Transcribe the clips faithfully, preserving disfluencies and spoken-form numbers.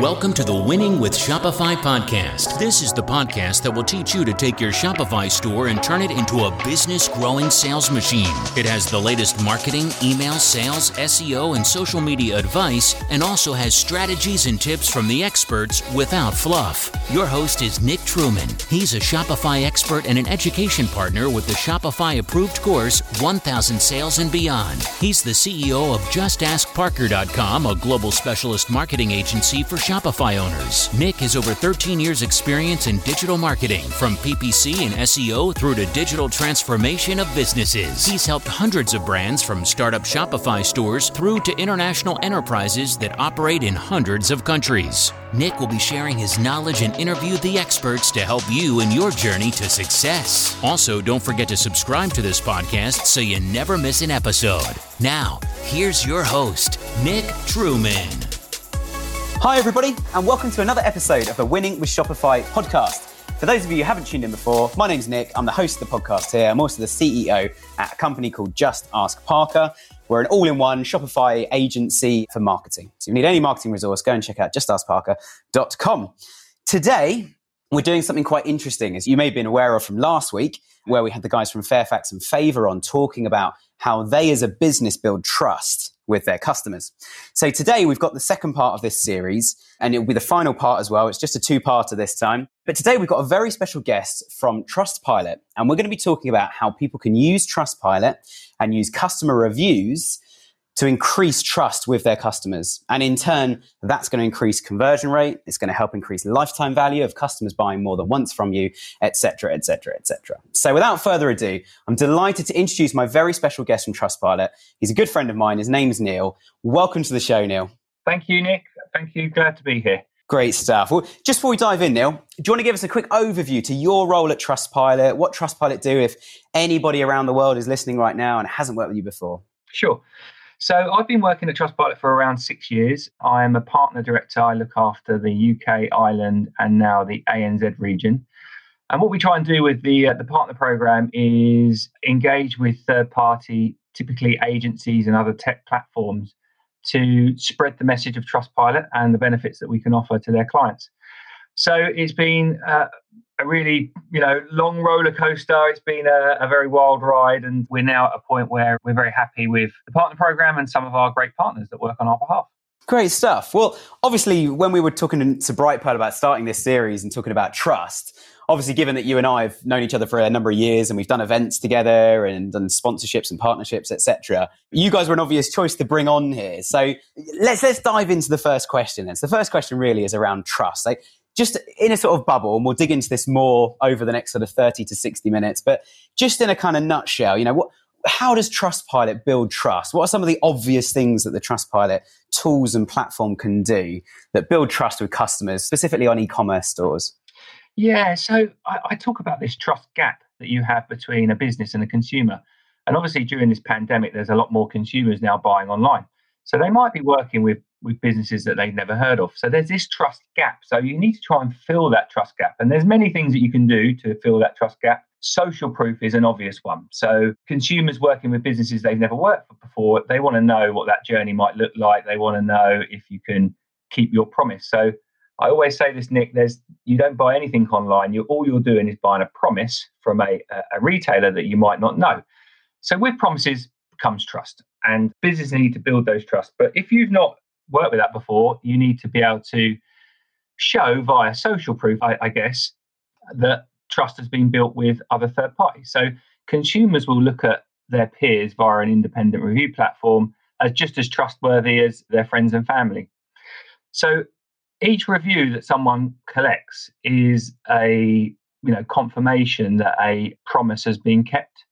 Welcome to the Winning with Shopify podcast. This is the podcast that will teach you to take your Shopify store and turn it into a business-growing sales machine. It has the latest marketing, email, sales, S E O, and social media advice, and also has strategies and tips from the experts without fluff. Your host is Nick Truman. He's a Shopify expert and an education partner with the Shopify-approved course, one thousand Sales and Beyond. He's the C E O of just ask parker dot com, a global specialist marketing agency for Shopify owners. Nick has over thirteen years experience in digital marketing, from P P C and S E O through to digital transformation of businesses. He's helped hundreds of brands from startup Shopify stores through to international enterprises that operate in hundreds of countries. Nick will be sharing his knowledge and interview the experts to help you in your journey to success. Also, don't forget to subscribe to this podcast so you never miss an episode. Now, here's your host, Nick Truman. Hi everybody, and welcome to another episode of the Winning with Shopify podcast. For those of you who haven't tuned in before, my name's Nick. I'm the host of the podcast here. I'm also the C E O at a company called Just Ask Parker. We're an all-in-one Shopify agency for marketing. So if you need any marketing resource, go and check out just ask parker dot com. Today, we're doing something quite interesting, as you may have been aware of from last week, where we had the guys from Fairfax and Favor on talking about how they as a business build trust with their customers. So today we've got the second part of this series, and it'll be the final part as well. It's just a two-parter this time. But today we've got a very special guest from Trustpilot, and we're going to be talking about how people can use Trustpilot and use customer reviews to increase trust with their customers. And in turn, that's going to increase conversion rate. It's going to help increase lifetime value of customers buying more than once from you, et cetera, et cetera, et cetera. So without further ado, I'm delighted to introduce my very special guest from Trustpilot. He's a good friend of mine. His name's Neil. Welcome to the show, Neil. Thank you, Nick. Thank you. Glad to be here. Great stuff. Well, just before we dive in, Neil, do you want to give us a quick overview to your role at Trustpilot, what Trustpilot do if anybody around the world is listening right now and hasn't worked with you before? Sure. So I've been working at Trustpilot for around six years. I am a partner director. I look after the U K, Ireland, and now the A N Z region. And what we try and do with the uh, the partner program is engage with third-party, typically agencies and other tech platforms, to spread the message of Trustpilot and the benefits that we can offer to their clients. So it's been uh, a really, you know, long roller coaster. It's been a, a very wild ride, and we're now at a point where we're very happy with the partner program and some of our great partners that work on our behalf. Great stuff. Well, obviously, when we were talking to Brightpearl about starting this series and talking about trust, obviously, given that you and I have known each other for a number of years and we've done events together and done sponsorships and partnerships, et cetera, you guys were an obvious choice to bring on here. So let's let's dive into the first question. And so the first question really is around trust. Like, just in a sort of bubble, and we'll dig into this more over the next sort of thirty to sixty minutes, but just in a kind of nutshell, you know, what, how does Trustpilot build trust? What are some of the obvious things that the Trustpilot tools and platform can do that build trust with customers, specifically on e-commerce stores? Yeah, so I, I talk about this trust gap that you have between a business and a consumer. And obviously during this pandemic, there's a lot more consumers now buying online. So they might be working with with businesses that they've never heard of. So there's this trust gap. So you need to try and fill that trust gap. And there's many things that you can do to fill that trust gap. Social proof is an obvious one. So consumers working with businesses they've never worked for before, they want to know what that journey might look like. They want to know if you can keep your promise. So I always say this, Nick, there's you don't buy anything online. You're, all you're doing is buying a promise from a, a retailer that you might not know. So with promises comes trust, and businesses need to build those trusts. But if you've not worked with that before, you need to be able to show via social proof, I, I guess, that trust has been built with other third parties. So consumers will look at their peers via an independent review platform as just as trustworthy as their friends and family. So each review that someone collects is a, you know, confirmation that a promise has been kept.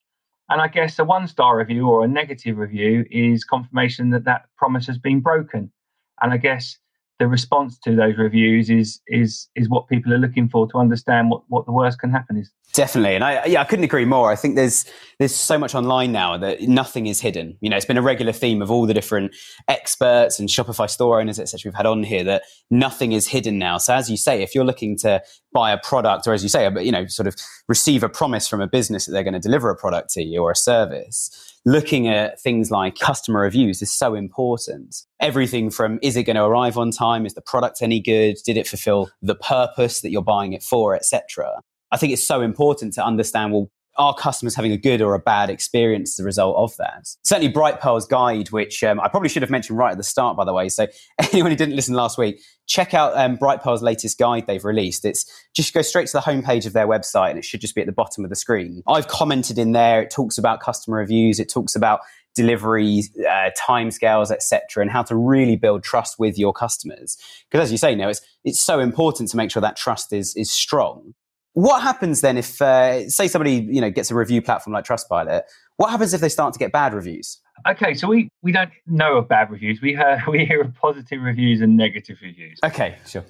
And I guess a one-star review or a negative review is confirmation that that promise has been broken. And I guess the response to those reviews is is is what people are looking for to understand what, what the worst can happen is. Definitely. And I yeah, I couldn't agree more. I think there's there's so much online now that nothing is hidden. You know, it's been a regular theme of all the different experts and Shopify store owners, et cetera, we've had on here, that nothing is hidden now. So as you say, if you're looking to buy a product, or as you say, you know, sort of receive a promise from a business that they're going to deliver a product to you or a service, looking at things like customer reviews is so important. everything from, is it going to arrive on time? Is the product any good? Did it fulfill the purpose that you're buying it for, et cetera? I think it's so important to understand, well, are customers having a good or a bad experience as a result of that? Certainly Brightpearl's guide, which um, I probably should have mentioned right at the start, by the way. So anyone who didn't listen last week, check out um, Brightpearl's latest guide they've released. It's just go straight to the homepage of their website and it should just be at the bottom of the screen. I've commented in there. It talks about customer reviews. It talks about delivery uh, timescales, et cetera, and how to really build trust with your customers. Because as you say, now, it's it's so important to make sure that trust is is strong. What happens then if, uh, say, somebody you know gets a review platform like Trustpilot? What happens if they start to get bad reviews? Okay, so we, we don't know of bad reviews. We hear we hear of positive reviews and negative reviews. Okay, sure.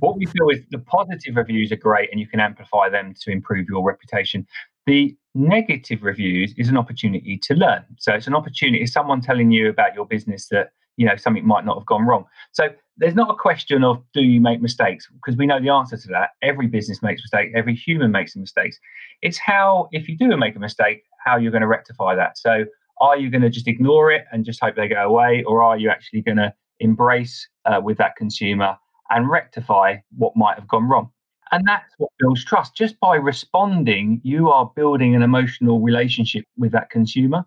What we feel is the positive reviews are great, and you can amplify them to improve your reputation. The negative reviews is an opportunity to learn. So it's an opportunity. It's someone telling you about your business that you know something might not have gone wrong. So there's not a question of do you make mistakes, because we know the answer to that. Every business makes mistakes. Every human makes mistakes. It's how, if you do make a mistake, how you're going to rectify that. So are you going to just ignore it and just hope they go away, or are you actually going to embrace uh, with that consumer and rectify what might have gone wrong? And that's what builds trust. Just by responding, you are building an emotional relationship with that consumer.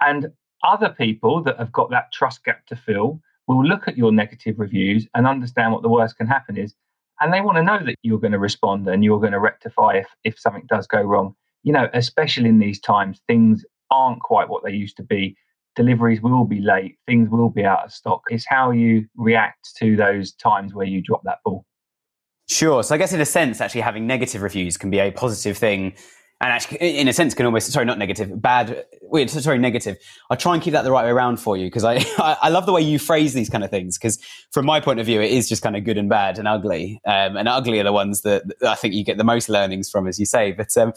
And other people that have got that trust gap to fill will look at your negative reviews and understand what the worst can happen is. And they want to know that you're going to respond and you're going to rectify if, if something does go wrong. You know, especially in these times, things aren't quite what they used to be. Deliveries will be late. Things will be out of stock. It's how you react to those times where you drop that ball. Sure. So I guess in a sense, actually having negative reviews can be a positive thing. And actually, in a sense, can almost, sorry, not negative, bad, wait, sorry, negative. I'll try and keep that the right way around for you, because I, I love the way you phrase these kind of things, because from my point of view, it is just kind of good and bad and ugly. Um, and ugly are the ones that I think you get the most learnings from, as you say. But um,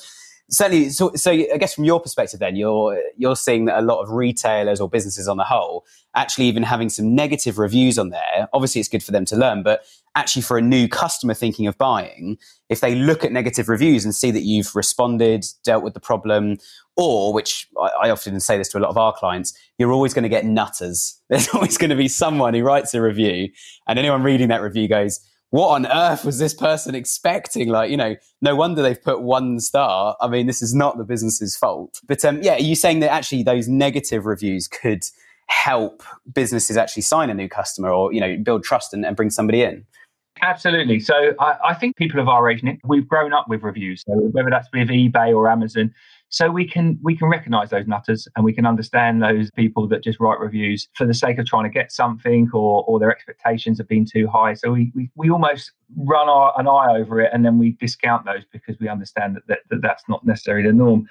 certainly, so, so I guess from your perspective then, you're, you're seeing that a lot of retailers or businesses on the whole, actually even having some negative reviews on there, obviously it's good for them to learn, but actually for a new customer thinking of buying, if they look at negative reviews and see that you've responded, dealt with the problem, or, which I, I often say this to a lot of our clients, you're always going to get nutters. There's always going to be someone who writes a review and anyone reading that review goes, what on earth was this person expecting? Like, you know, no wonder they've put one star. I mean, this is not the business's fault. But um, yeah, are you saying that actually those negative reviews could help businesses actually sign a new customer or, you know, build trust and, and bring somebody in? Absolutely. So I, I think people of our age, Nick, we've grown up with reviews, so whether that's with eBay or Amazon. So we can we can recognise those nutters and we can understand those people that just write reviews for the sake of trying to get something, or or their expectations have been too high. So we we, we almost run our, an eye over it, and then we discount those because we understand that, that, that that's not necessarily the norm.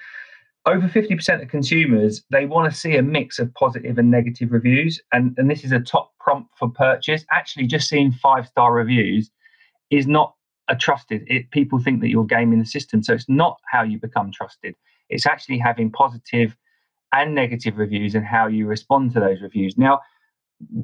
Over fifty percent of consumers, they want to see a mix of positive and negative reviews. And, and this is a top prompt for purchase. Actually, just seeing five-star reviews is not a trusted. It, people think that you're gaming the system. So it's not how you become trusted. It's actually having positive and negative reviews and how you respond to those reviews. Now,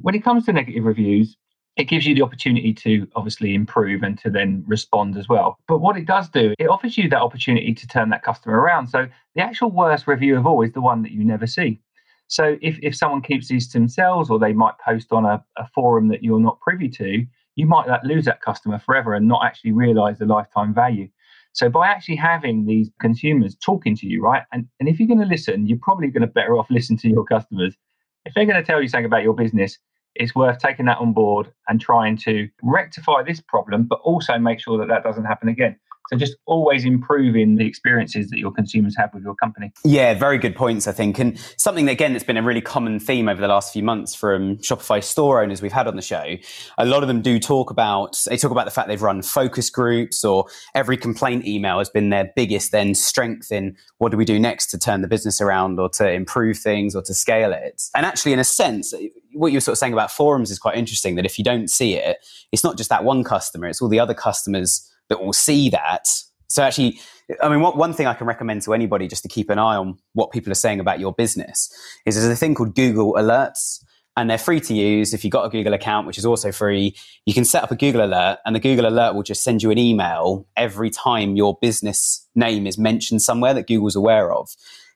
when it comes to negative reviews, it gives you the opportunity to obviously improve and to then respond as well. But what it does do, it offers you that opportunity to turn that customer around. So the actual worst review of all is the one that you never see. So if, if someone keeps these to themselves, or they might post on a, a forum that you're not privy to, you might like, lose that customer forever and not actually realize the lifetime value. So by actually having these consumers talking to you, right? And, and if you're going to listen, you're probably going to better off listen to your customers. If they're going to tell you something about your business, it's worth taking that on board and trying to rectify this problem, but also make sure that that doesn't happen again. So just always improving the experiences that your consumers have with your company. Yeah, very good points, I think. And something, that, again, that's been a really common theme over the last few months from Shopify store owners we've had on the show. A lot of them do talk about, they talk about the fact they've run focus groups, or every complaint email has been their biggest then strength in what do we do next to turn the business around, or to improve things, or to scale it. And actually, in a sense, what you were sort of saying about forums is quite interesting, that if you don't see it, it's not just that one customer, it's all the other customers that will see that. So actually, I mean, what, one thing I can recommend to anybody just to keep an eye on what people are saying about your business is there's a thing called Google Alerts, and they're free to use. If you've got a Google account, which is also free, you can set up a Google Alert, and the Google Alert will just send you an email every time your business name is mentioned somewhere that Google's aware of.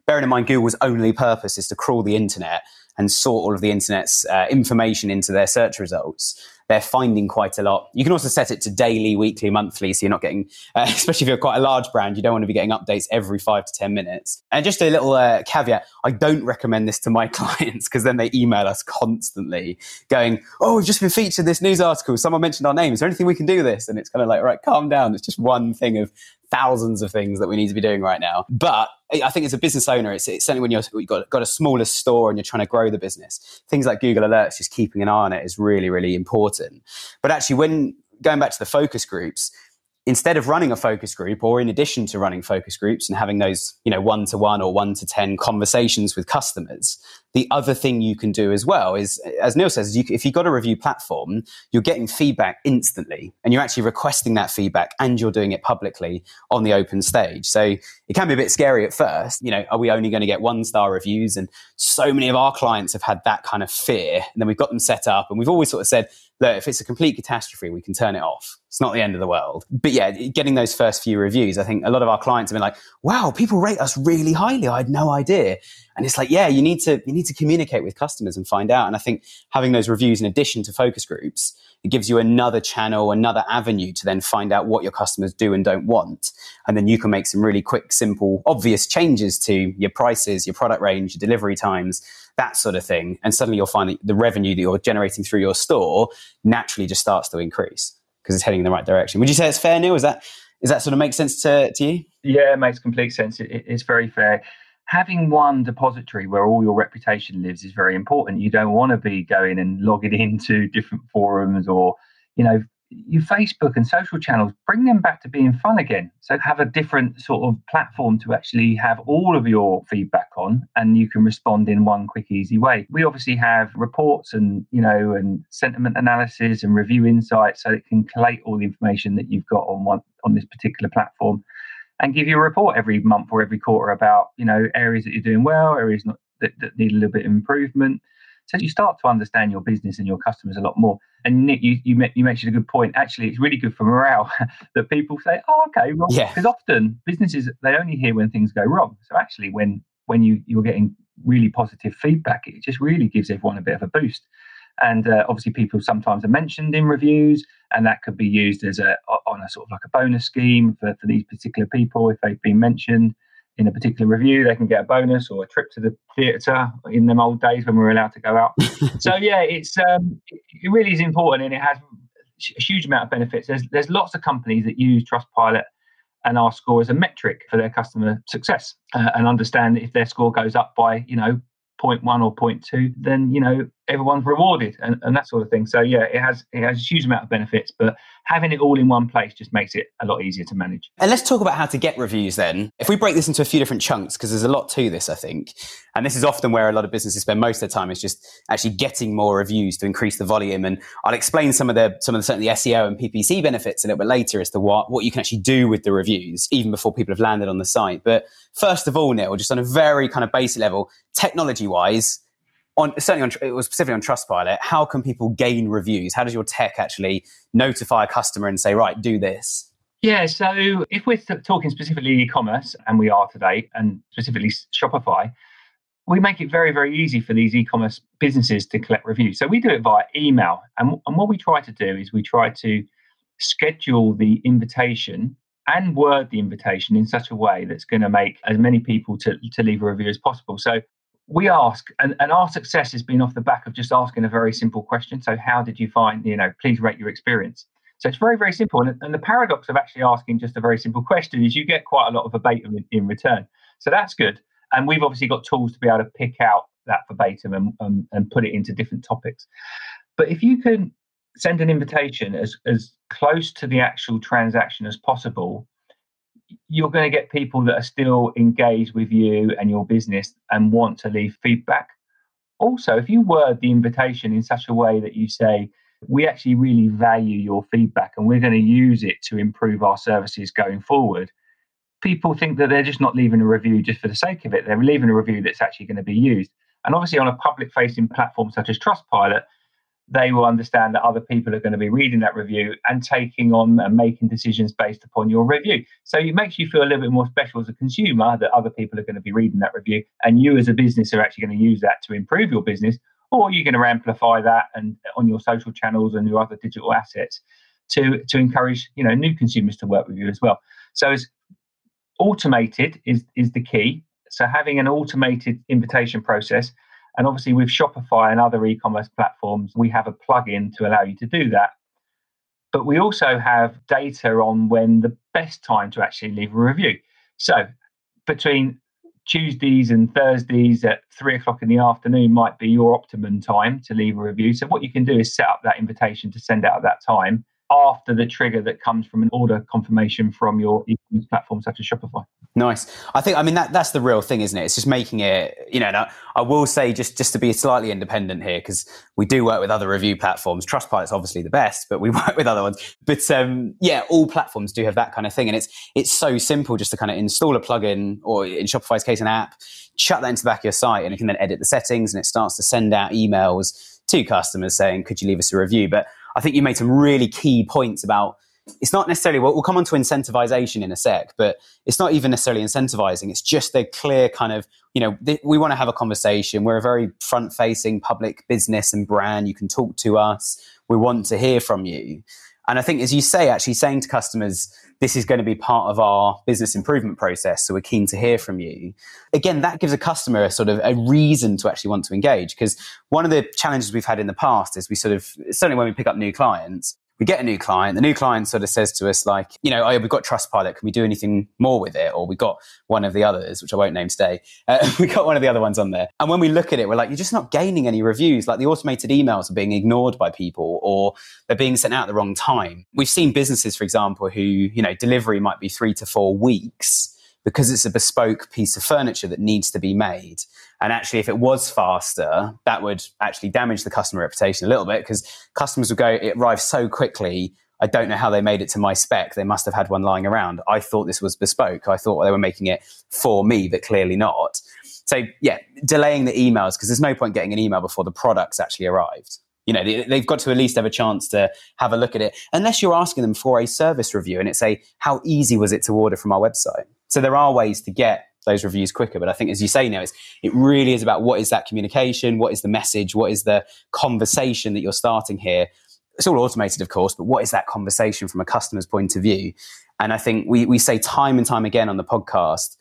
Bearing in mind, Google's only purpose is to crawl the internet and sort all of the internet's uh, information into their search results, they're finding quite a lot. You can also set it to daily, weekly, monthly, so you're not getting, uh, especially if you're quite a large brand, you don't want to be getting updates every five to ten minutes. And just a little uh, caveat, I don't recommend this to my clients because then they email us constantly going, oh, we've just been featured in this news article. Someone mentioned our name. Is there anything we can do with this? And it's kind of like, all right, calm down. It's just one thing of thousands of things that we need to be doing right now. But I think as a business owner, it's, it's certainly when you're, you've got, got a smaller store and you're trying to grow the business, things like Google Alerts, just keeping an eye on it is really, really important. But actually, when going back to the focus groups, instead of running a focus group, or in addition to running focus groups and having those, you know, one-to-one or one-to-ten conversations with customers, the other thing you can do as well is, as Neil says, you, if you've got a review platform, you're getting feedback instantly and you're actually requesting that feedback and you're doing it publicly on the open stage. So it can be a bit scary at first. You know, are we only going to get one-star reviews? And so many of our clients have had that kind of fear. And then we've got them set up and we've always sort of said, look, if it's a complete catastrophe, we can turn it off. It's not the end of the world. But yeah, getting those first few reviews, I think a lot of our clients have been like, wow, people rate us really highly. I had no idea. And it's like, yeah, you need to you need to communicate with customers and find out. And I think having those reviews in addition to focus groups, it gives you another channel, another avenue to then find out what your customers do and don't want. And then you can make some really quick, simple, obvious changes to your prices, your product range, your delivery times, that sort of thing. And suddenly you'll find that the revenue that you're generating through your store naturally just starts to increase because it's heading in the right direction. Would you say it's fair, Neil? Is that, is that sort of make sense to, to you? Yeah, it makes complete sense. It, it's very fair. Having one depository where all your reputation lives is very important. You don't want to be going and logging into different forums or, you know, your Facebook and social channels, bring them back to being fun again. So have a different sort of platform to actually have all of your feedback on, and you can respond in one quick, easy way. We obviously have reports and, you know, and sentiment analysis and review insights, so it can collate all the information that you've got on one, on this particular platform and give you a report every month or every quarter about, you know, areas that you're doing well, areas not, that, that need a little bit of improvement. So you start to understand your business and your customers a lot more. And Nick, you you, you mentioned a good point. Actually, it's really good for morale that people say, "Oh, okay, well," because yeah. often businesses, they only hear when things go wrong. So actually, when when you you're getting really positive feedback, it just really gives everyone a bit of a boost. And uh, obviously, people sometimes are mentioned in reviews, and that could be used as a on a sort of like a bonus scheme for, for these particular people if they've been mentioned in a particular review. They can get a bonus or a trip to the theatre in them old days when we were allowed to go out. So yeah, it's um, it really is important, and it has a huge amount of benefits. There's there's lots of companies that use Trustpilot and our score as a metric for their customer success, uh, and understand that if their score goes up by, you know, zero point one or zero point two, then, you know, everyone's rewarded and, and that sort of thing. So yeah, it has it has a huge amount of benefits, but having it all in one place just makes it a lot easier to manage. And let's talk about how to get reviews then. If we break this into a few different chunks, because there's a lot to this, I think, and this is often where a lot of businesses spend most of their time, is just actually getting more reviews to increase the volume. And I'll explain some of the some of the certainly S E O and P P C benefits a little bit later as to what, what you can actually do with the reviews, even before people have landed on the site. But first of all, Neil, just on a very kind of basic level, technology-wise, On, certainly, on, it was specifically on Trustpilot, how can people gain reviews? How does your tech actually notify a customer and say, right, do this? Yeah, so if we're talking specifically e-commerce, and we are today, and specifically Shopify, we make it very, very easy for these e-commerce businesses to collect reviews. So we do it via email. And, and what we try to do is we try to schedule the invitation and word the invitation in such a way that's going to make as many people to, to leave a review as possible. So we ask, and, and our success has been off the back of just asking a very simple question. So how did you find, you know, please rate your experience. So it's very, very simple. And, and the paradox of actually asking just a very simple question is you get quite a lot of verbatim in, in return. So that's good. And we've obviously got tools to be able to pick out that verbatim and, um, and put it into different topics. But if you can send an invitation as, as close to the actual transaction as possible, you're going to get people that are still engaged with you and your business and want to leave feedback. Also, if you word the invitation in such a way that you say, we actually really value your feedback and we're going to use it to improve our services going forward, people think that they're just not leaving a review just for the sake of it. They're leaving a review that's actually going to be used. And obviously on a public-facing platform such as Trustpilot, they will understand that other people are going to be reading that review and taking on and making decisions based upon your review. So it makes you feel a little bit more special as a consumer that other people are going to be reading that review, and you as a business are actually going to use that to improve your business, or you're going to amplify that and on your social channels and your other digital assets to, to encourage, you know, new consumers to work with you as well. So it's automated is, is the key. So having an automated invitation process. And obviously with Shopify and other e-commerce platforms, we have a plugin to allow you to do that. But we also have data on when the best time to actually leave a review. So between Tuesdays and Thursdays at three o'clock in the afternoon might be your optimum time to leave a review. So what you can do is set up that invitation to send out at that time after the trigger that comes from an order confirmation from your e-commerce platform such as Shopify. Nice. I think, I mean, that that's the real thing, isn't it? It's just making it, you know, and I, I will say just, just to be slightly independent here, because we do work with other review platforms. Trustpilot's obviously the best, but we work with other ones. But um, yeah, all platforms do have that kind of thing. And it's it's so simple just to kind of install a plugin, or in Shopify's case, an app, chuck that into the back of your site, and you can then edit the settings, and it starts to send out emails to customers saying, could you leave us a review? But I think you made some really key points about, it's not necessarily, we'll, we'll come on to incentivization in a sec, but it's not even necessarily incentivizing. It's just a clear kind of, you know, th- we want to have a conversation. We're a very front-facing public business and brand. You can talk to us. We want to hear from you. And I think, as you say, actually saying to customers, this is going to be part of our business improvement process, so we're keen to hear from you. Again, that gives a customer a sort of a reason to actually want to engage, because one of the challenges we've had in the past is we sort of, certainly when we pick up new clients, we get a new client, the new client sort of says to us like, you know, oh, we've got Trustpilot, can we do anything more with it? Or we got one of the others, which I won't name today. Uh, we got one of the other ones on there. And when we look at it, we're like, you're just not gaining any reviews. Like the automated emails are being ignored by people, or they're being sent out at the wrong time. We've seen businesses, for example, who, you know, delivery might be three to four weeks because it's a bespoke piece of furniture that needs to be made. And actually, if it was faster, that would actually damage the customer reputation a little bit, because customers would go, it arrived so quickly, I don't know how they made it to my spec. They must have had one lying around. I thought this was bespoke. I thought they were making it for me, but clearly not. So yeah, delaying the emails, because there's no point getting an email before the product's actually arrived. You know, they've got to at least have a chance to have a look at it, unless you're asking them for a service review and it's a, how easy was it to order from our website? So there are ways to get those reviews quicker. But I think, as you say now, it's, it really is about what is that communication? What is the message? What is the conversation that you're starting here? It's all automated, of course, but what is that conversation from a customer's point of view? And I think we we say time and time again on the podcast,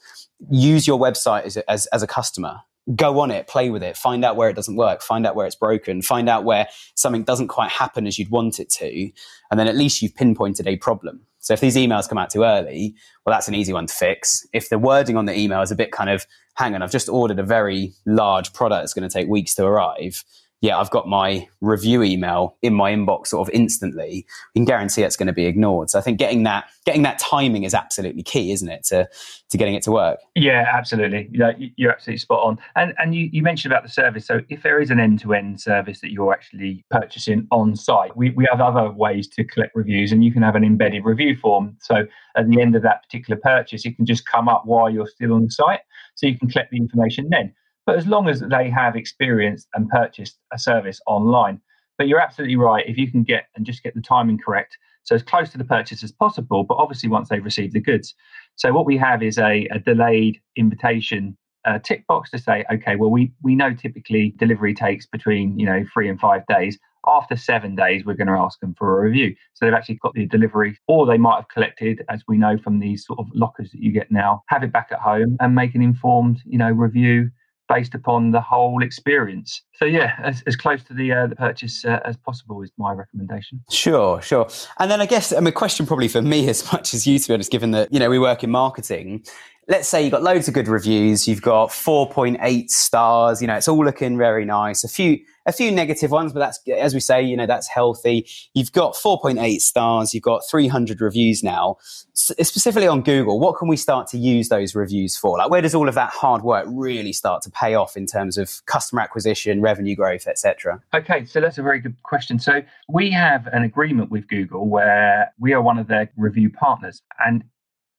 use your website as a, as, as a customer. Go on it, play with it, find out where it doesn't work, find out where it's broken, find out where something doesn't quite happen as you'd want it to. And then at least you've pinpointed a problem. So if these emails come out too early, well, that's an easy one to fix. If the wording on the email is a bit kind of, hang on, I've just ordered a very large product that's going to take weeks to arrive. Yeah, I've got my review email in my inbox sort of instantly. You can guarantee it's going to be ignored. So I think getting that getting that timing is absolutely key, isn't it, to to getting it to work? Yeah, absolutely. You know, you're absolutely spot on. And and you, you mentioned about the service. So if there is an end-to-end service that you're actually purchasing on site, we, we have other ways to collect reviews, and you can have an embedded review form. So at the end of that particular purchase, it can just come up while you're still on the site. So you can collect the information then. But as long as they have experienced and purchased a service online. But you're absolutely right. If you can get and just get the timing correct, so as close to the purchase as possible, but obviously once they've received the goods. So what we have is a, a delayed invitation uh, tick box to say, okay, well, we, we know typically delivery takes between, you know, three and five days. After seven days, we're going to ask them for a review. So they've actually got the delivery, or they might have collected, as we know from these sort of lockers that you get now, have it back at home and make an informed, you know, review based upon the whole experience. So yeah, as, as close to the, uh, the purchase uh, as possible is my recommendation. Sure, sure. And then I guess, I mean, a question probably for me as much as you, to be honest, given that, you know, we work in marketing. Let's say you've got loads of good reviews, you've got four point eight stars, you know, it's all looking very nice. A few a few negative ones, but that's, as we say, you know, that's healthy. You've got four point eight stars, you've got three hundred reviews now. S- specifically on Google, what can we start to use those reviews for? Like, where does all of that hard work really start to pay off in terms of customer acquisition, revenue growth, et cetera? Okay, so that's a very good question. So we have an agreement with Google where we are one of their review partners, and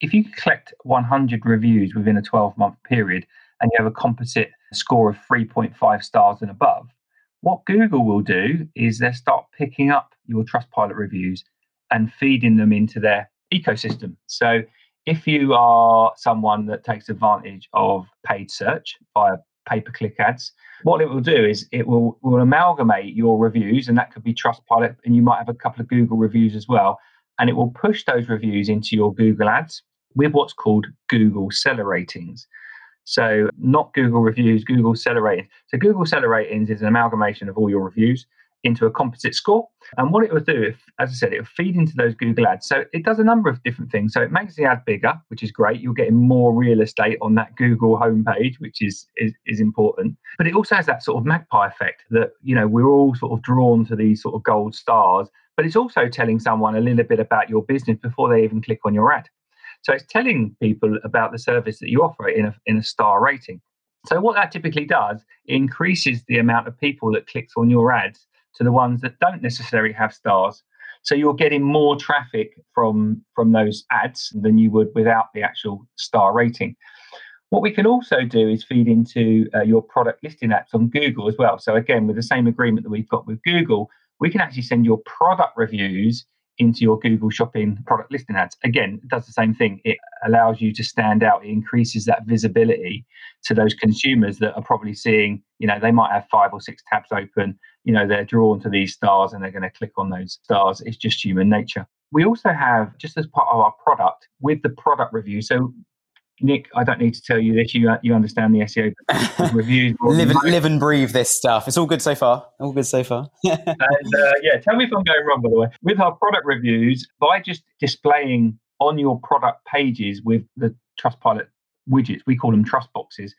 if you collect one hundred reviews within a twelve-month period and you have a composite score of three point five stars and above, What Google will do is they'll start picking up your Trustpilot reviews and feeding them into their ecosystem. So if you are someone that takes advantage of paid search via pay-per-click ads, what it will do is it will, will amalgamate your reviews, and that could be Trustpilot, and you might have a couple of Google reviews as well, and it will push those reviews into your Google Ads with what's called Google Seller Ratings. So not Google reviews, Google Seller Ratings. So Google Seller Ratings is an amalgamation of all your reviews into a composite score. And what it will do, if, as I said, it will feed into those Google Ads. So it does a number of different things. So it makes the ad bigger, which is great. You're getting more real estate on that Google homepage, which is, is is important. But it also has that sort of magpie effect that, you know, we're all sort of drawn to these sort of gold stars. But it's also telling someone a little bit about your business before they even click on your ad. So it's telling people about the service that you offer in a, in a star rating. So what that typically does, it increases the amount of people that clicks on your ads to the ones that don't necessarily have stars. So you're getting more traffic from, from those ads than you would without the actual star rating. What we can also do is feed into uh, your product listing apps on Google as well. So again, with the same agreement that we've got with Google, we can actually send your product reviews into your Google Shopping product listing ads. Again, it does the same thing. It allows you to stand out. It increases that visibility to those consumers that are probably seeing, you know, they might have five or six tabs open. You know, they're drawn to these stars and they're going to click on those stars. It's just human nature. We also have, just as part of our product, with the product review. So, Nick, I don't need to tell you this. You you understand the S E O the reviews. live, and, live and breathe this stuff. It's all good so far. All good so far. and uh, yeah, tell me if I'm going wrong, by the way. With our product reviews, by just displaying on your product pages with the Trustpilot widgets, we call them trust boxes,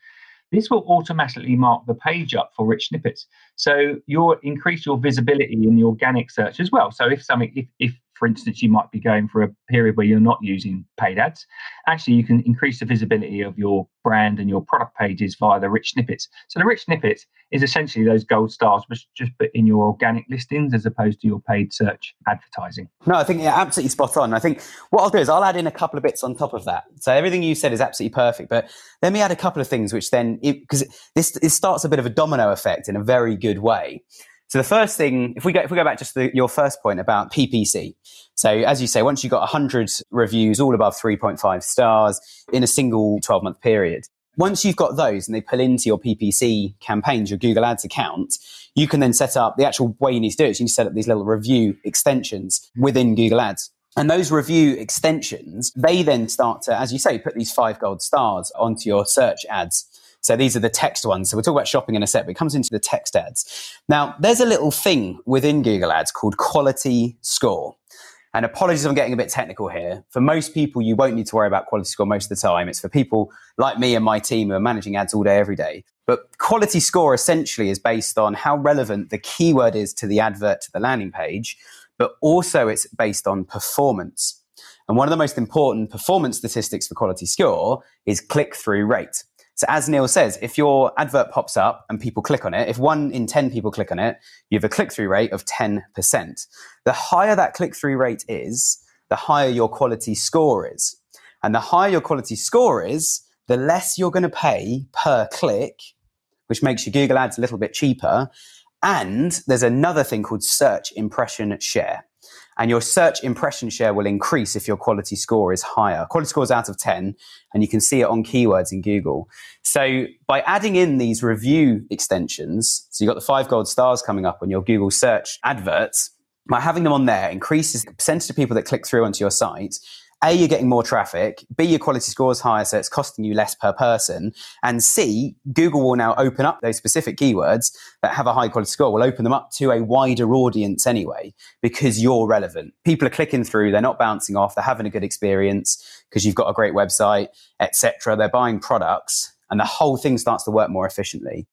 this will automatically mark the page up for rich snippets. So you'll increase your visibility in the organic search as well. So if something, if, if for instance, you might be going for a period where you're not using paid ads, actually you can increase the visibility of your brand and your product pages via the rich snippets. So the rich snippets is essentially those gold stars, but just put in your organic listings as opposed to your paid search advertising. No, I think you're absolutely spot on. I think what I'll do is I'll add in a couple of bits on top of that. So everything you said is absolutely perfect, but let me add a couple of things, which then, because this it starts a bit of a domino effect in a very good way. So the first thing, if we go if we go back just to the, your first point about P P C. So as you say, once you've got one hundred reviews, all above three point five stars in a single twelve-month period, once you've got those and they pull into your P P C campaigns, your Google Ads account, you can then set up, the actual way you need to do it is you need to set up these little review extensions within Google Ads. And those review extensions, they then start to, as you say, put these five gold stars onto your search ads. So these are the text ones. So we'll talk about shopping in a sec, but it comes into the text ads. Now, there's a little thing within Google Ads called quality score. And apologies, I'm getting a bit technical here. For most people, you won't need to worry about quality score most of the time. It's for people like me and my team who are managing ads all day, every day. But quality score essentially is based on how relevant the keyword is to the advert, to the landing page, but also it's based on performance. And one of the most important performance statistics for quality score is click-through rate. So as Neil says, if your advert pops up and people click on it, if one in ten people click on it, you have a click-through rate of ten percent. The higher that click-through rate is, the higher your quality score is. And the higher your quality score is, the less you're going to pay per click, which makes your Google Ads a little bit cheaper. And there's another thing called search impression share. And your search impression share will increase if your quality score is higher. Quality score is out of ten, and you can see it on keywords in Google. So by adding in these review extensions, so you've got the five gold stars coming up on your Google search adverts, by having them on there increases the percentage of people that click through onto your site. A, you're getting more traffic. B, your quality score is higher, so it's costing you less per person. And C, Google will now open up those specific keywords that have a high quality score, will open them up to a wider audience anyway, because you're relevant. People are clicking through, they're not bouncing off, they're having a good experience because you've got a great website, et cetera. They're buying products, and the whole thing starts to work more efficiently.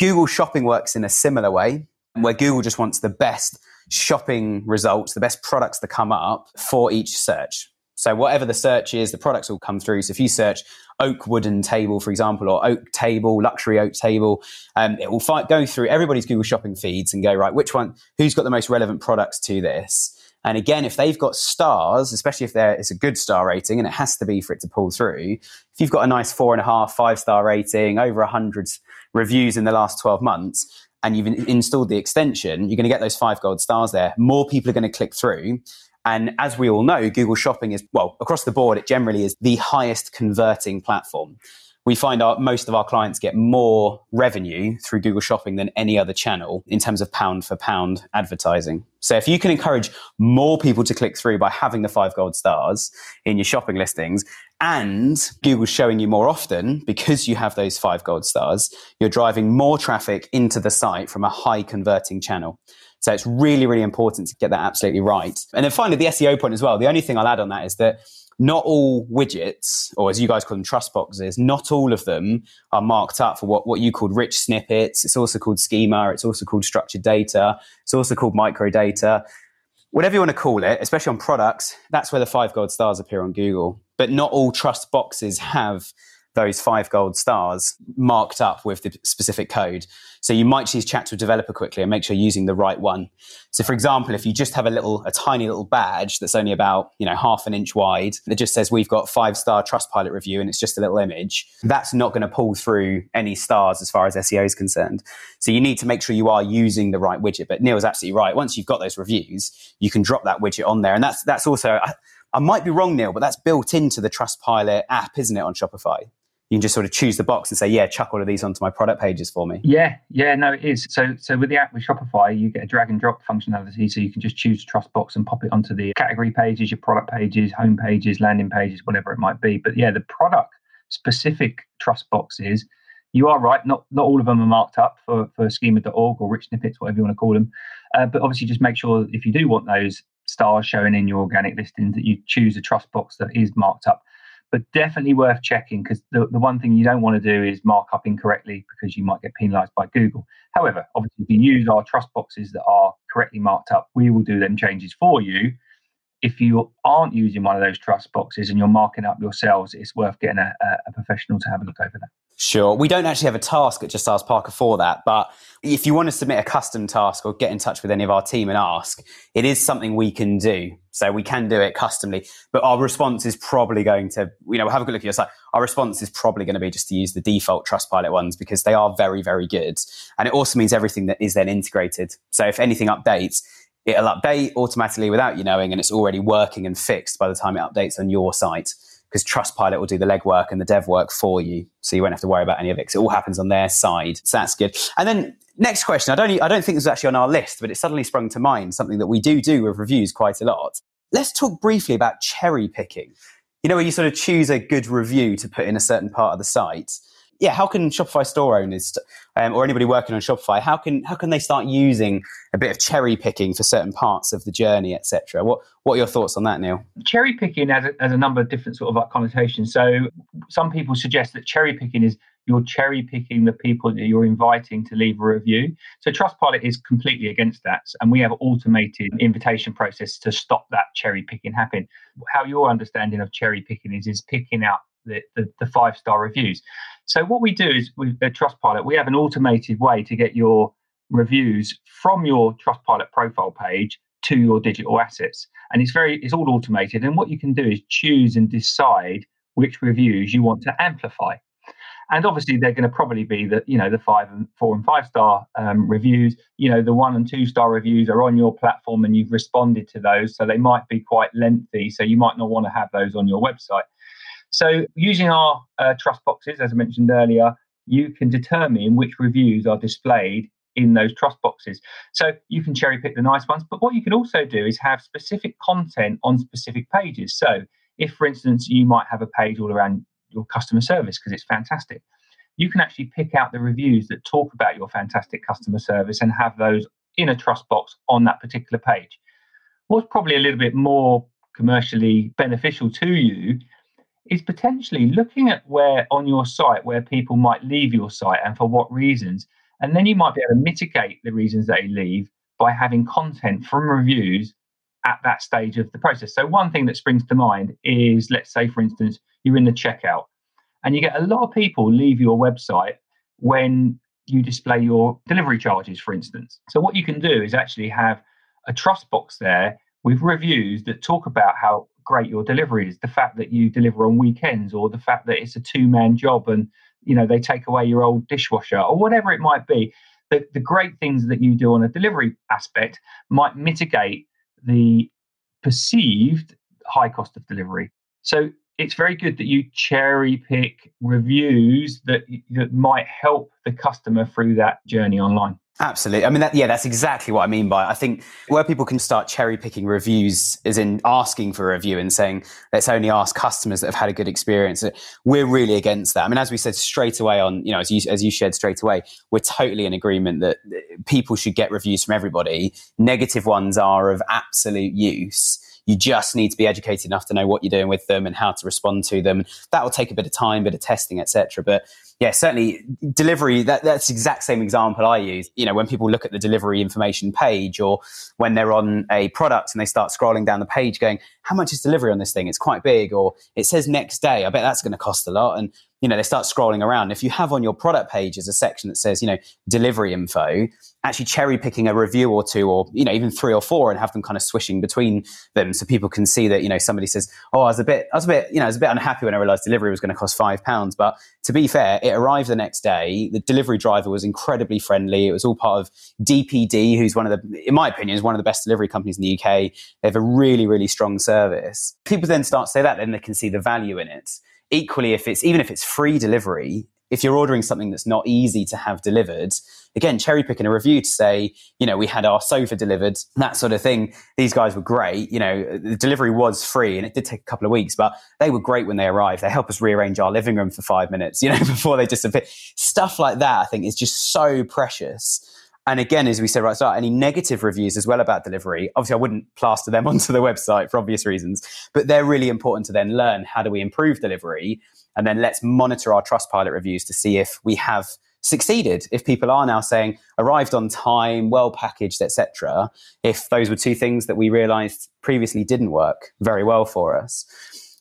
Google Shopping works in a similar way, where Google just wants the best shopping results, the best products to come up for each search. So whatever the search is, the products will come through. So if you search oak wooden table, for example, or oak table, luxury oak table, um, it will fight, go through everybody's Google Shopping feeds and go, right, which one, who's got the most relevant products to this? And again, if they've got stars, especially if they're, it's a good star rating, and it has to be for it to pull through, if you've got a nice four and a half, five star rating, over one hundred reviews in the last twelve months, and you've installed the extension, you're going to get those five gold stars there. More people are going to click through. And as we all know, Google Shopping is, well, across the board, it generally is the highest converting platform. We find our, most of our clients get more revenue through Google Shopping than any other channel in terms of pound for pound advertising. So if you can encourage more people to click through by having the five gold stars in your shopping listings, and Google's showing you more often because you have those five gold stars, you're driving more traffic into the site from a high converting channel. So it's really, really important to get that absolutely right. And then finally, the S E O point as well. The only thing I'll add on that is that not all widgets, or as you guys call them, trust boxes, not all of them are marked up for what, what you called rich snippets. It's also called schema. It's also called structured data. It's also called micro data. Whatever you want to call it, especially on products, that's where the five gold stars appear on Google. But not all trust boxes have those five gold stars marked up with the specific code. So you might just chat to a developer quickly and make sure you're using the right one. So for example, if you just have a little, a tiny little badge that's only about, you know, half an inch wide that just says we've got five-star Trustpilot review and it's just a little image, that's not going to pull through any stars as far as S E O is concerned. So you need to make sure you are using the right widget. But Neil's absolutely right. Once you've got those reviews, you can drop that widget on there. And that's that's also, I, I might be wrong, Neil, but that's built into the Trustpilot app, isn't it, on Shopify? You can just sort of choose the box and say, yeah, chuck all of these onto my product pages for me. Yeah, yeah, no, it is. So so with the app with Shopify, you get a drag and drop functionality. So you can just choose a trust box and pop it onto the category pages, your product pages, home pages, landing pages, whatever it might be. But yeah, the product specific trust boxes, you are right. Not not all of them are marked up for, for schema dot org or rich snippets, whatever you want to call them. Uh, but obviously just make sure if you do want those stars showing in your organic listings that you choose a trust box that is marked up. But definitely worth checking, because the, the one thing you don't want to do is mark up incorrectly, because you might get penalised by Google. However, obviously, if you use our trust boxes that are correctly marked up, we will do them changes for you. If you aren't using one of those trust boxes and you're marking up yourselves, it's worth getting a, a professional to have a look over that. Sure. We don't actually have a task at Just Ask Parker for that. But if you want to submit a custom task or get in touch with any of our team and ask, it is something we can do. So we can do it customly. But our response is probably going to, you know, we'll have a good look at your site. Our response is probably going to be just to use the default Trustpilot ones, because they are very, very good. And it also means everything that is then integrated. So if anything updates, it'll update automatically without you knowing, and it's already working and fixed by the time it updates on your site, because Trustpilot will do the legwork and the dev work for you. So you won't have to worry about any of it, because it all happens on their side. So that's good. And then next question, I don't I don't think this was actually on our list, but it suddenly sprung to mind, something that we do do with reviews quite a lot. Let's talk briefly about cherry picking. You know, where you sort of choose a good review to put in a certain part of the site. Yeah, how can Shopify store owners um, or anybody working on Shopify, how can how can they start using a bit of cherry picking for certain parts of the journey, et cetera? What what are your thoughts on that, Neil? Cherry picking has a, has a number of different sort of like connotations. So some people suggest that cherry picking is you're cherry picking the people that you're inviting to leave a review. So Trustpilot is completely against that, and we have an automated invitation process to stop that cherry picking happen. How your understanding of cherry picking is is picking out the, the, the five-star reviews. So what we do is with Trustpilot, we have an automated way to get your reviews from your Trustpilot profile page to your digital assets. And it's very, it's all automated. And what you can do is choose and decide which reviews you want to amplify. And obviously, they're going to probably be the, you know, the five and four and five star um, reviews. You know, the one and two star reviews are on your platform and you've responded to those. So they might be quite lengthy. So you might not want to have those on your website. So using our uh, trust boxes, as I mentioned earlier, you can determine which reviews are displayed in those trust boxes. So you can cherry pick the nice ones. But what you can also do is have specific content on specific pages. So if, for instance, you might have a page all around your customer service because it's fantastic, you can actually pick out the reviews that talk about your fantastic customer service and have those in a trust box on that particular page. What's probably a little bit more commercially beneficial to you is potentially looking at where on your site where people might leave your site and for what reasons. And then you might be able to mitigate the reasons they leave by having content from reviews at that stage of the process. So one thing that springs to mind is, let's say, for instance, you're in the checkout and you get a lot of people leave your website when you display your delivery charges, for instance. So what you can do is actually have a trust box there with reviews that talk about how great your delivery is, the fact that you deliver on weekends, or the fact that it's a two-man job and, you know, they take away your old dishwasher, or whatever it might be. the, the great things that you do on a delivery aspect might mitigate the perceived high cost of delivery. So it's very good that you cherry pick reviews that, that might help the customer through that journey online. Absolutely. I mean, that, yeah, that's exactly what I mean by it. I think where people can start cherry picking reviews is in asking for a review and saying, let's only ask customers that have had a good experience. We're really against that. I mean, as we said straight away on, you know, as you, as you shared straight away, we're totally in agreement that people should get reviews from everybody. Negative ones are of absolute use. You just need to be educated enough to know what you're doing with them and how to respond to them. That will take a bit of time, bit of testing, et cetera. But yeah, certainly delivery, that, that's the exact same example I use. You know, when people look at the delivery information page or when they're on a product and they start scrolling down the page going, how much is delivery on this thing? It's quite big. Or it says next day. I bet that's going to cost a lot. And, you know, they start scrolling around. If you have on your product page is a section that says, you know, delivery info, actually cherry picking a review or two or, you know, even three or four and have them kind of swishing between them so people can see that, you know, somebody says, oh, I was a bit, I was a bit, you know, I was a bit unhappy when I realized delivery was going to cost five pounds. But to be fair, it arrived the next day. The delivery driver was incredibly friendly. It was all part of D P D, who's one of the, in my opinion, is one of the best delivery companies in the U K. They have a really, really strong service. People then start to say that, then they can see the value in it. Equally, if it's, even if it's free delivery, if you're ordering something that's not easy to have delivered, again, cherry picking a review to say, you know, we had our sofa delivered, that sort of thing. These guys were great. You know, the delivery was free and it did take a couple of weeks, but they were great when they arrived. They helped us rearrange our living room for five minutes, you know, before they disappeared. Stuff like that, I think, is just so precious. And again, as we said right at the start, any negative reviews as well about delivery, obviously I wouldn't plaster them onto the website for obvious reasons, but they're really important to then learn how do we improve delivery. And then let's monitor our Trustpilot reviews to see if we have succeeded, if people are now saying arrived on time, well packaged, et cetera. If those were two things that we realized previously didn't work very well for us.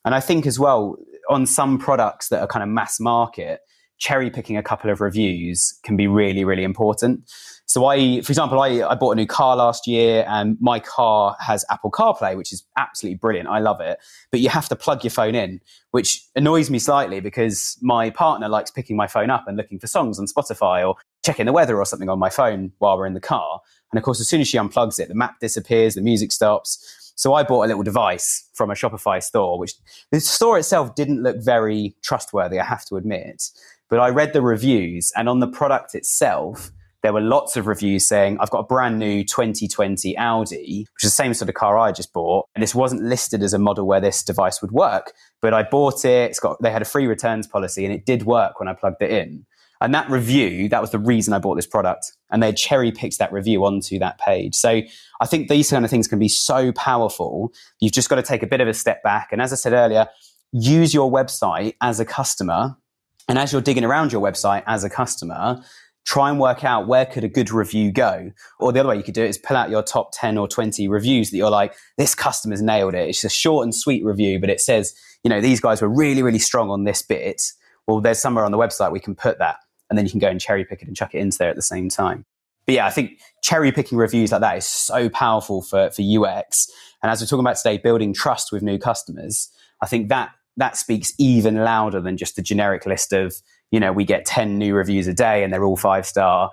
And I think as well, on some products that are kind of mass market, cherry picking a couple of reviews can be really, really important. So I, for example, I, I bought a new car last year and my car has Apple CarPlay, which is absolutely brilliant. I love it. But you have to plug your phone in, which annoys me slightly because my partner likes picking my phone up and looking for songs on Spotify or checking the weather or something on my phone while we're in the car. And of course, as soon as she unplugs it, the map disappears, the music stops. So I bought a little device from a Shopify store, which the store itself didn't look very trustworthy, I have to admit. But I read the reviews, and on the product itself, there were lots of reviews saying, I've got a brand new twenty twenty Audi, which is the same sort of car I just bought. And this wasn't listed as a model where this device would work, but I bought it. It's got, they had a free returns policy and it did work when I plugged it in. And that review, that was the reason I bought this product. And they cherry picked that review onto that page. So I think these kind of things can be so powerful. You've just got to take a bit of a step back. And as I said earlier, use your website as a customer. And as you're digging around your website as a customer, try and work out where could a good review go. Or the other way you could do it is pull out your top ten or twenty reviews that you're like, this customer's nailed it. It's a short and sweet review, but it says, you know, these guys were really, really strong on this bit. Well, there's somewhere on the website we can put that. And then you can go and cherry pick it and chuck it into there at the same time. But yeah, I think cherry picking reviews like that is so powerful for, for U X. And as we're talking about today, building trust with new customers, I think that that speaks even louder than just the generic list of, you know, we get ten new reviews a day and they're all five star.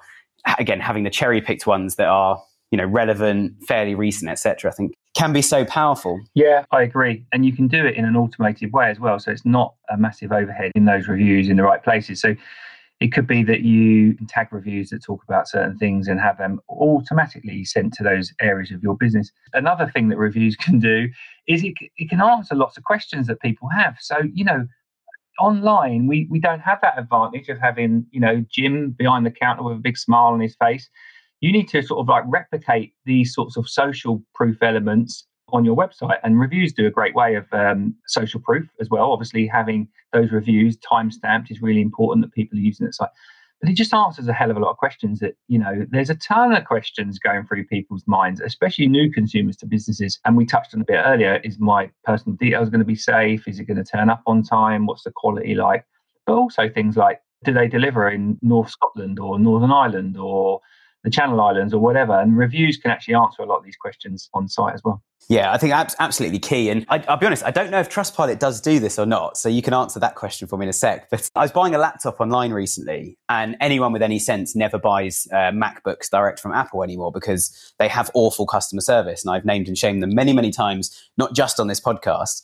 Again, having the cherry picked ones that are, you know, relevant, fairly recent, et cetera, I think can be so powerful. Yeah, I agree. And you can do it in an automated way as well. So it's not a massive overhead in those reviews in the right places. So it could be that you can tag reviews that talk about certain things and have them automatically sent to those areas of your business. Another thing that reviews can do is it, it can answer lots of questions that people have. So, you know, online, we, we don't have that advantage of having, you know, Jim behind the counter with a big smile on his face. You need to sort of like replicate these sorts of social proof elements on your website. And reviews do a great way of um, social proof as well. Obviously, having those reviews time-stamped is really important that people are using the site. But it just answers a hell of a lot of questions that, you know, there's a ton of questions going through people's minds, especially new consumers to businesses. And we touched on a bit earlier, is my personal details going to be safe? Is it going to turn up on time? What's the quality like? But also things like, do they deliver in North Scotland or Northern Ireland or the Channel Islands or whatever? And reviews can actually answer a lot of these questions on site as well. Yeah, I think that's absolutely key. And I, I'll be honest, I don't know if Trustpilot does do this or not. So you can answer that question for me in a sec. But I was buying a laptop online recently, and anyone with any sense never buys uh, MacBooks direct from Apple anymore because they have awful customer service. And I've named and shamed them many, many times, not just on this podcast.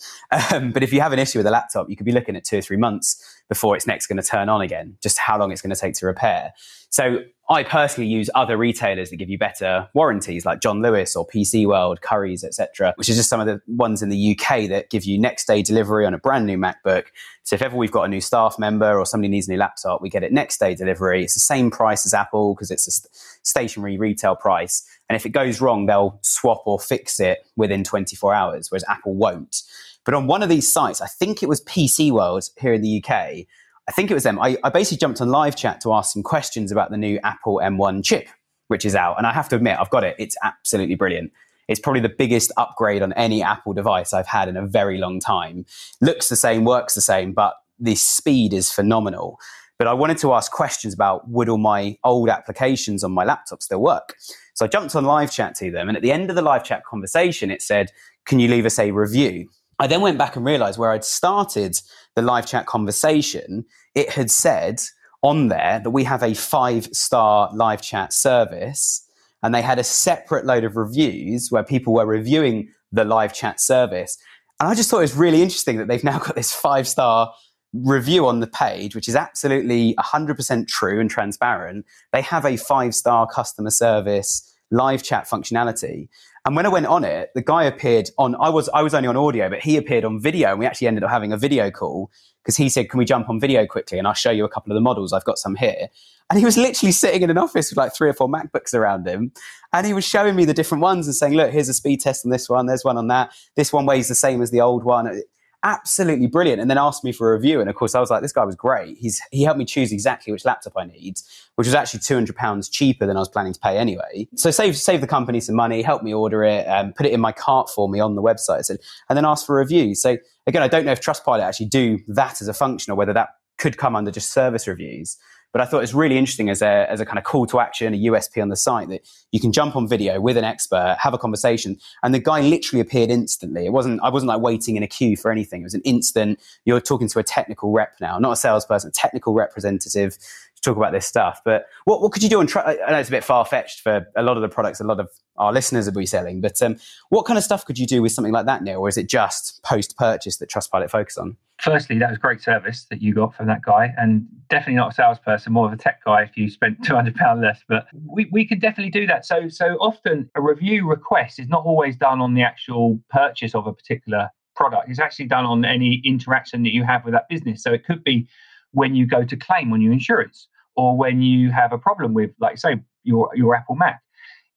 Um, but if you have an issue with a laptop, you could be looking at two or three months before it's next going to turn on again, just how long it's going to take to repair. So I personally use other retailers that give you better warranties, like John Lewis or P C World, Currys, et cetera, which is just some of the ones in the U K that give you next day delivery on a brand new MacBook. So if ever we've got a new staff member or somebody needs a new laptop, we get it next day delivery. It's the same price as Apple because it's a st- stationary retail price. And if it goes wrong, they'll swap or fix it within twenty-four hours, whereas Apple won't. But on one of these sites, I think it was P C World here in the U K, I think it was them. I, I basically jumped on live chat to ask some questions about the new Apple M one chip, which is out. And I have to admit, I've got it. It's absolutely brilliant. It's probably the biggest upgrade on any Apple device I've had in a very long time. Looks the same, works the same, but the speed is phenomenal. But I wanted to ask questions about, would all my old applications on my laptop still work? So I jumped on live chat to them. And at the end of the live chat conversation, it said, can you leave us a review? I then went back and realized where I'd started the live chat conversation, it had said on there that we have a five-star live chat service, and they had a separate load of reviews where people were reviewing the live chat service. And I just thought it was really interesting that they've now got this five-star review on the page, which is absolutely one hundred percent true and transparent. They have a five-star customer service live chat functionality. And when I went on it, the guy appeared on, I was I was only on audio, but he appeared on video, and we actually ended up having a video call because he said, can we jump on video quickly? And I'll show you a couple of the models. I've got some here. And he was literally sitting in an office with like three or four MacBooks around him. And he was showing me the different ones and saying, look, here's a speed test on this one. There's one on that. This one weighs the same as the old one. Absolutely brilliant. And then asked me for a review. And of course, I was like, this guy was great. He's He helped me choose exactly which laptop I need, which was actually two hundred pounds cheaper than I was planning to pay anyway. So save save the company some money, helped me order it, um, put it in my cart for me on the website, and, and then asked for a review. So again, I don't know if Trustpilot actually do that as a function or whether that could come under just service reviews. But I thought it's really interesting as a as a kind of call to action, a U S P on the site, that you can jump on video with an expert, have a conversation, and the guy literally appeared instantly. It wasn't I wasn't like waiting in a queue for anything. It was an instant. You're talking to a technical rep now, not a salesperson, a technical representative to talk about this stuff. But what what could you do on? Tra- I know it's a bit far fetched for a lot of the products a lot of our listeners will be selling, but um, what kind of stuff could you do with something like that, Neil? Or is it just post purchase that Trustpilot focus on? Firstly, that was great service that you got from that guy, and definitely not a salesperson, more of a tech guy if you spent two hundred pounds less, but we, we could definitely do that. So so often a review request is not always done on the actual purchase of a particular product. It's actually done on any interaction that you have with that business. So it could be when you go to claim on your insurance, or when you have a problem with, like say, your, your Apple Mac.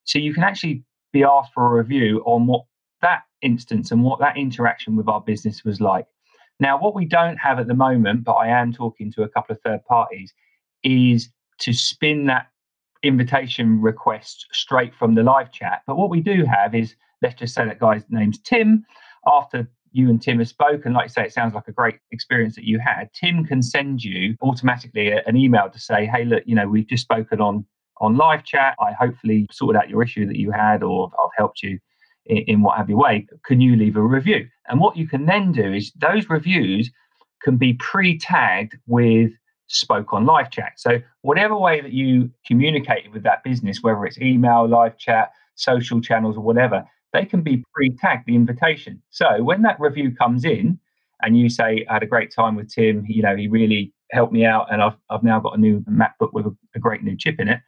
So you can actually be asked for a review on what that instance and what that interaction with our business was like. Now, what we don't have at the moment, but I am talking to a couple of third parties, is to spin that invitation request straight from the live chat. But what we do have is, let's just say that guy's name's Tim. After you and Tim have spoken, like you say, it sounds like a great experience that you had. Tim can send you automatically a, an email to say, hey, look, you know, we've just spoken on, on live chat. I hopefully sorted out your issue that you had, or I've helped you in what have you way, can you leave a review? And what you can then do is those reviews can be pre-tagged with spoke on live chat. So whatever way that you communicated with that business, whether it's email, live chat, social channels or whatever, they can be pre-tagged the invitation. So when that review comes in and you say, I had a great time with Tim, you know, he really helped me out, and I've, I've now got a new MacBook with a, a great new chip in it,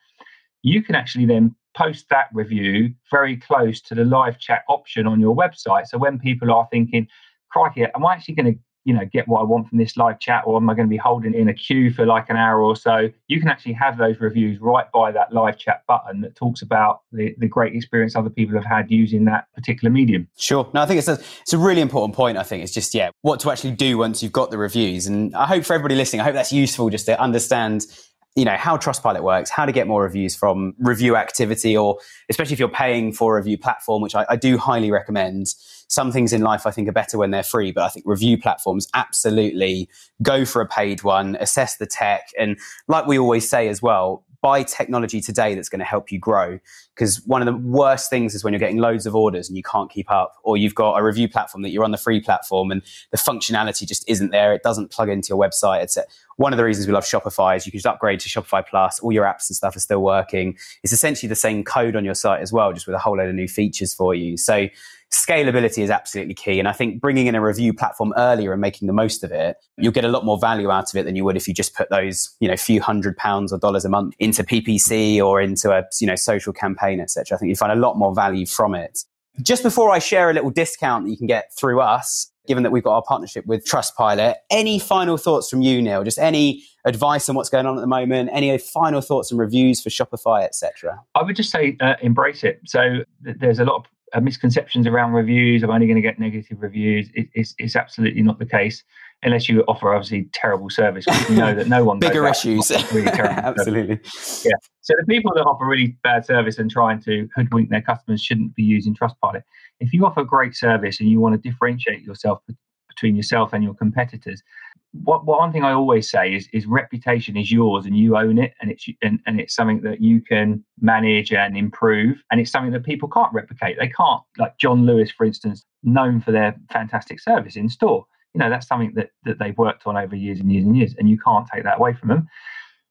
you can actually then post that review very close to the live chat option on your website. So when people are thinking, crikey, am I actually going to, you know, get what I want from this live chat, or am I going to be holding in a queue for like an hour or so? You can actually have those reviews right by that live chat button that talks about the, the great experience other people have had using that particular medium. Sure. No, I think it's a, it's a really important point. I think it's just, yeah, what to actually do once you've got the reviews. And I hope for everybody listening, I hope that's useful just to understand, you know, how Trustpilot works, how to get more reviews from review activity, or especially if you're paying for a review platform, which I, I do highly recommend. Some things in life I think are better when they're free, but I think review platforms, absolutely go for a paid one, assess the tech. And like we always say as well, buy technology today that's going to help you grow. Because one of the worst things is when you're getting loads of orders and you can't keep up, or you've got a review platform that you're on the free platform and the functionality just isn't there. It doesn't plug into your website. It's a, one of the reasons we love Shopify is you can just upgrade to Shopify Plus. All your apps and stuff are still working. It's essentially the same code on your site as well, just with a whole load of new features for you. So scalability is absolutely key. And I think bringing in a review platform earlier and making the most of it, you'll get a lot more value out of it than you would if you just put those, you know, few hundred pounds or dollars a month into P P C or into a, you know, social campaign, et cetera. I think you find a lot more value from it. Just before I share a little discount that you can get through us, given that we've got our partnership with Trustpilot, any final thoughts from you, Neil? Just any advice on what's going on at the moment? Any final thoughts and reviews for Shopify, et cetera? I would just say uh, embrace it. So th- there's a lot of Uh, misconceptions around reviews. I'm only going to get negative reviews. It, it's, it's absolutely not the case, unless you offer obviously terrible service, which you know that no one bigger goes issues really absolutely service. Yeah, so the people that offer really bad service and trying to hoodwink their customers shouldn't be using Trustpilot. If you offer great service and you want to differentiate yourself between yourself and your competitors, what, what one thing I always say is is reputation is yours and you own it, and it's and, and it's something that you can manage and improve, and it's something that people can't replicate. They can't, like John Lewis, for instance, known for their fantastic service in store. You know, that's something that that they've worked on over years and years and years, and you can't take that away from them.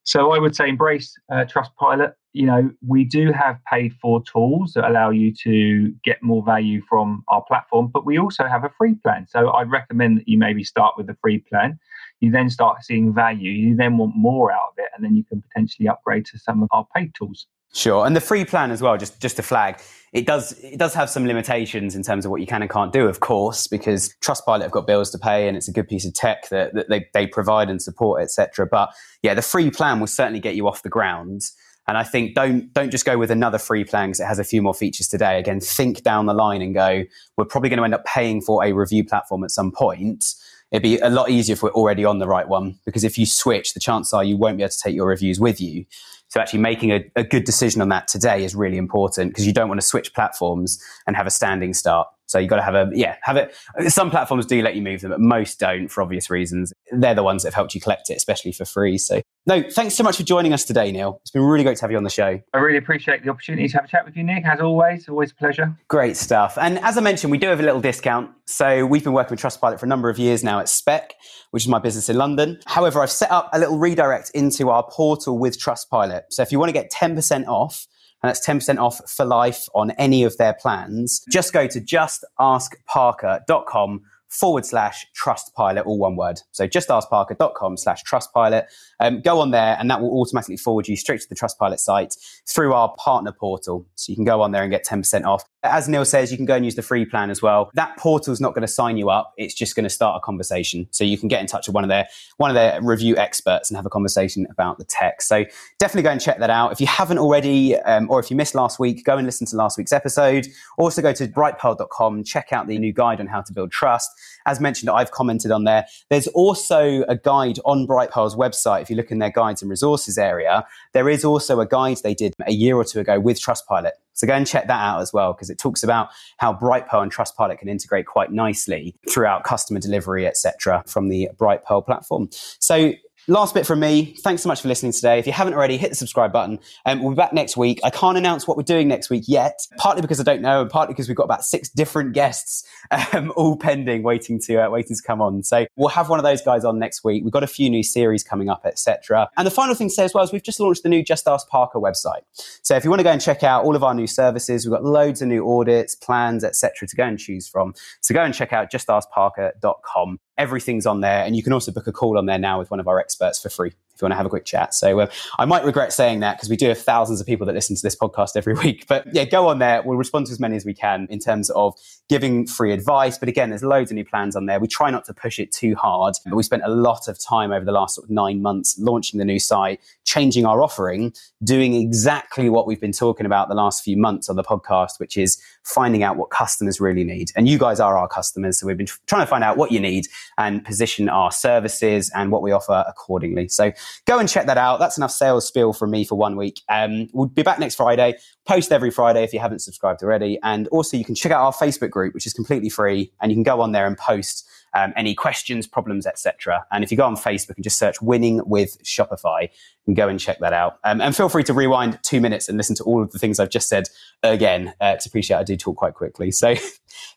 So I would say embrace uh, Trustpilot. You know, we do have paid for tools that allow you to get more value from our platform, but we also have a free plan. So I'd recommend that you maybe start with the free plan. You then start seeing value. You then want more out of it, and then you can potentially upgrade to some of our paid tools. Sure. And the free plan as well, just, just to flag, it does it does have some limitations in terms of what you can and can't do, of course, because Trustpilot have got bills to pay and it's a good piece of tech that, that they, they provide and support, et cetera. But yeah, the free plan will certainly get you off the ground. And I think don't don't just go with another free plan because it has a few more features today. Again, think down the line and go, we're probably going to end up paying for a review platform at some point. It'd be a lot easier if we're already on the right one, because if you switch, the chances are you won't be able to take your reviews with you. So actually making a, a good decision on that today is really important, because you don't want to switch platforms and have a standing start. So you've got to have a, yeah, have it. Some platforms do let you move them, but most don't, for obvious reasons. They're the ones that have helped you collect it, especially for free. So no, thanks so much for joining us today, Neil. It's been really great to have you on the show. I really appreciate the opportunity to have a chat with you, Nick. As always, always a pleasure. Great stuff. And as I mentioned, we do have a little discount. So we've been working with Trustpilot for a number of years now at Spec, which is my business in London. However, I've set up a little redirect into our portal with Trustpilot. So if you want to get ten percent off, and that's ten percent off for life on any of their plans, just go to justaskparker.com forward slash Trustpilot, all one word. So justaskparker.com slash Trustpilot. Um, go on there and that will automatically forward you straight to the Trustpilot site through our partner portal. So you can go on there and get ten percent off. As Neil says, you can go and use the free plan as well. That portal's not going to sign you up. It's just going to start a conversation. So you can get in touch with one of their one of their review experts and have a conversation about the tech. So definitely go and check that out. If you haven't already, um, or if you missed last week, go and listen to last week's episode. Also go to brightpearl dot com, check out the new guide on how to build trust. As mentioned, I've commented on there. There's also a guide on Brightpearl's website. If you look in their guides and resources area, there is also a guide they did a year or two ago with Trustpilot. So go and check that out as well, because it talks about how Brightpearl and Trustpilot can integrate quite nicely throughout customer delivery, et cetera, from the Brightpearl platform. So last bit from me. Thanks so much for listening today. If you haven't already, hit the subscribe button. Um, we'll be back next week. I can't announce what we're doing next week yet, partly because I don't know, and partly because we've got about six different guests, um, all pending, waiting to uh, waiting to come on. So we'll have one of those guys on next week. We've got a few new series coming up, et cetera. And the final thing to say as well is we've just launched the new Just Ask Parker website. So if you want to go and check out all of our new services, we've got loads of new audits, plans, et cetera, to go and choose from. So go and check out just ask parker dot com. Everything's on there, and you can also book a call on there now with one of our experts for free if you want to have a quick chat. So uh, I might regret saying that, because we do have thousands of people that listen to this podcast every week. But yeah, go on there. We'll respond to as many as we can in terms of giving free advice. But again, there's loads of new plans on there. We try not to push it too hard, but we spent a lot of time over the last sort of nine months launching the new site, changing our offering, doing exactly what we've been talking about the last few months on the podcast, which is finding out what customers really need. And you guys are our customers. So we've been trying to find out what you need and position our services and what we offer accordingly. So go and check that out. That's enough sales spiel from me for one week. Um, we'll be back next Friday, post every Friday if you haven't subscribed already. And also you can check out our Facebook group, which is completely free, and you can go on there and post um, any questions, problems, et cetera. And if you go on Facebook and just search Winning with Shopify, you can go and check that out. Um, and feel free to rewind two minutes and listen to all of the things I've just said again. Uh, it's appreciated. I do talk quite quickly. So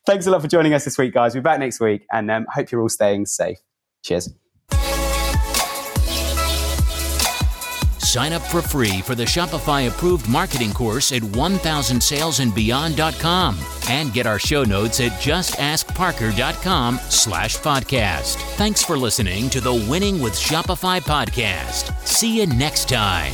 thanks a lot for joining us this week, guys. We'll be back next week, and um, hope you're all staying safe. Cheers. Sign up for free for the Shopify approved marketing course at one thousand sales and beyond dot com and get our show notes at just ask parker dot com slash podcast. Thanks for listening to the Winning with Shopify podcast. See you next time.